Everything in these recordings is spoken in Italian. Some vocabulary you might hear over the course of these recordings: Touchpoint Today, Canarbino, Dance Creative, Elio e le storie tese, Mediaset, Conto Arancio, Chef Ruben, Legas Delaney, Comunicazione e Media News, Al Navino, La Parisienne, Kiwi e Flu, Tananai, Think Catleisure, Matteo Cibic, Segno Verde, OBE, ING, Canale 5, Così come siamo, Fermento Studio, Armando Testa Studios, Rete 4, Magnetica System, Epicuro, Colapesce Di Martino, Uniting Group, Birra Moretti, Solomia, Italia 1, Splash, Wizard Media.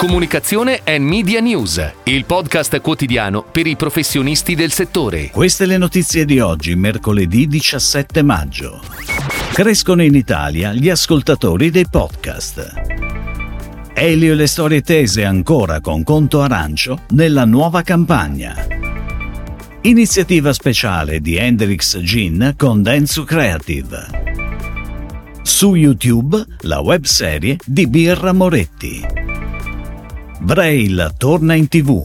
Comunicazione e Media News, il podcast quotidiano per i professionisti del settore. Queste le notizie di oggi, mercoledì 17 maggio. Crescono in Italia gli ascoltatori dei podcast. Elio e le storie tese ancora con Conto Arancio nella nuova campagna. Iniziativa speciale di Hendrick's Gin con Dance Creative. Su YouTube la webserie di Birra Moretti. Braille torna in TV.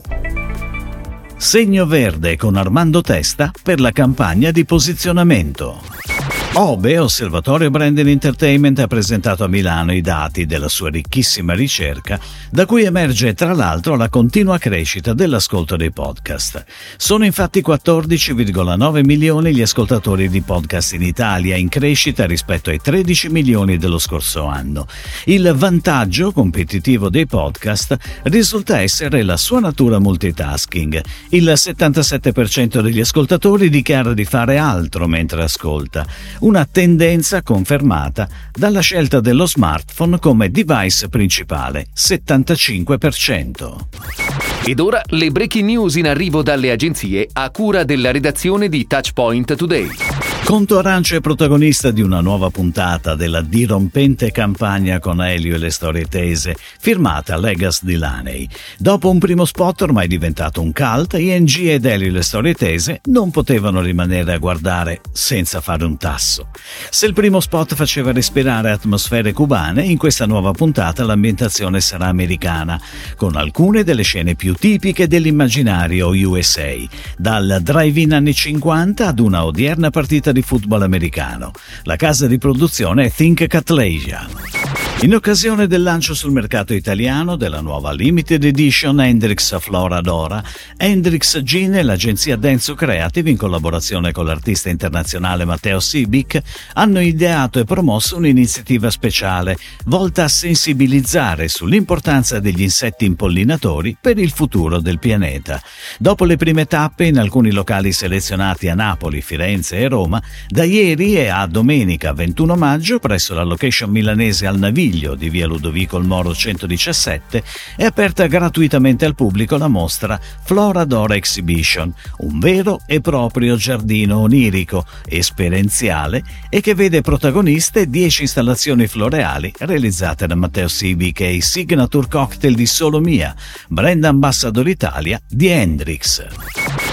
Segno Verde con Armando Testa per la campagna di posizionamento. OBE, Osservatorio Brand and Entertainment, ha presentato a Milano i dati della sua ricchissima ricerca, da cui emerge tra l'altro la continua crescita dell'ascolto dei podcast. Sono infatti 14,9 milioni gli ascoltatori di podcast in Italia, in crescita rispetto ai 13 milioni dello scorso anno. Il vantaggio competitivo dei podcast risulta essere la sua natura multitasking. Il 77% degli ascoltatori dichiara di fare altro mentre ascolta. Una tendenza confermata dalla scelta dello smartphone come device principale, 75%. Ed ora le breaking news in arrivo dalle agenzie a cura della redazione di Touchpoint Today. Conto Arancio è protagonista di una nuova puntata della dirompente campagna con Elio e le storie tese, firmata Legas Delaney. Dopo un primo spot ormai diventato un cult, ING ed Elio e le storie tese non potevano rimanere a guardare senza fare un tasso. Se il primo spot faceva respirare atmosfere cubane, in questa nuova puntata l'ambientazione sarà americana, con alcune delle scene più tipiche dell'immaginario USA, dal drive-in anni 50 ad una odierna partita di football americano. La casa di produzione è Think Catleisure. In occasione del lancio sul mercato italiano della nuova limited edition Hendrick's Flora Dora, Hendrick's Gin e l'agenzia Dance Creative, in collaborazione con l'artista internazionale Matteo Cibic, hanno ideato e promosso un'iniziativa speciale volta a sensibilizzare sull'importanza degli insetti impollinatori per il futuro del pianeta. Dopo le prime tappe in alcuni locali selezionati a Napoli, Firenze e Roma, da ieri e a domenica 21 maggio presso la location milanese Al Navino di via Ludovico il Moro 117 è aperta gratuitamente al pubblico la mostra Flora Dora Exhibition, un vero e proprio giardino onirico, esperienziale e che vede protagoniste 10 installazioni floreali realizzate da Matteo Cibic e i signature cocktail di Solomia, brand ambassador Italia di Hendrick's.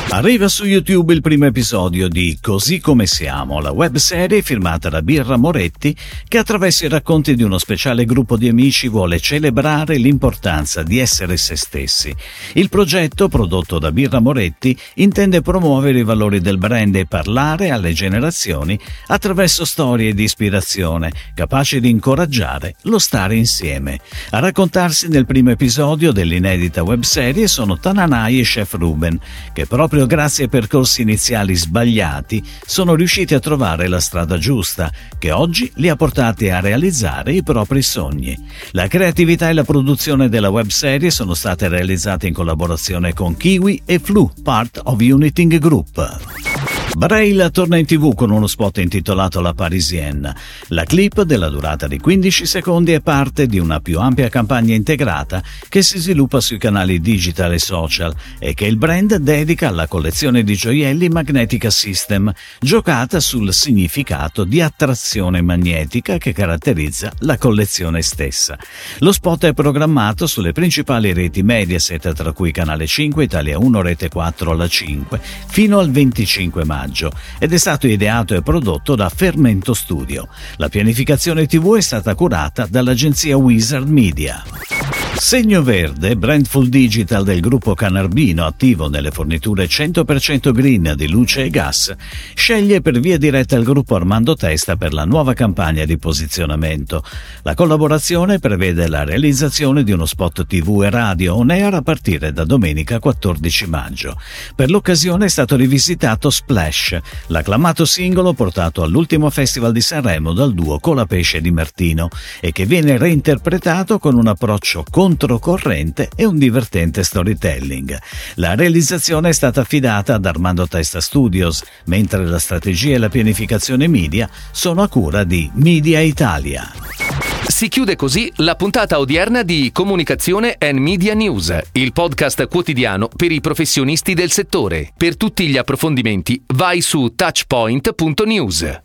Arriva su YouTube il primo episodio di Così come siamo, la webserie firmata da Birra Moretti, che attraverso i racconti di uno speciale gruppo di amici vuole celebrare l'importanza di essere se stessi. Il progetto, prodotto da Birra Moretti, intende promuovere i valori del brand e parlare alle generazioni attraverso storie di ispirazione, capaci di incoraggiare lo stare insieme. A raccontarsi nel primo episodio dell'inedita webserie sono Tananai e Chef Ruben, che proprio grazie ai percorsi iniziali sbagliati sono riusciti a trovare la strada giusta che oggi li ha portati a realizzare i propri sogni. La creatività e la produzione della webserie sono state realizzate in collaborazione con Kiwi e Flu, part of Uniting Group. Braille torna in TV con uno spot intitolato La Parisienne. La clip, della durata di 15 secondi, è parte di una più ampia campagna integrata che si sviluppa sui canali digital e social e che il brand dedica alla collezione di gioielli Magnetica System, giocata sul significato di attrazione magnetica che caratterizza la collezione stessa. Lo spot è programmato sulle principali reti Mediaset, tra cui Canale 5, Italia 1, Rete 4, La 5, fino al 25 maggio. Ed è stato ideato e prodotto da Fermento Studio. La pianificazione TV è stata curata dall'agenzia Wizard Media. Segno Verde, brand full digital del gruppo Canarbino attivo nelle forniture 100% green di luce e gas, sceglie per via diretta il gruppo Armando Testa per la nuova campagna di posizionamento. La collaborazione prevede la realizzazione di uno spot TV e radio on air a partire da domenica 14 maggio. Per l'occasione è stato rivisitato Splash, l'acclamato singolo portato all'ultimo Festival di Sanremo dal duo Colapesce Di Martino e che viene reinterpretato con un approccio controcorrente e un divertente storytelling. La realizzazione è stata affidata ad Armando Testa Studios, mentre la strategia e la pianificazione media sono a cura di Media Italia. Si chiude così la puntata odierna di Comunicazione e Media News, il podcast quotidiano per i professionisti del settore. Per tutti gli approfondimenti vai su touchpoint.news.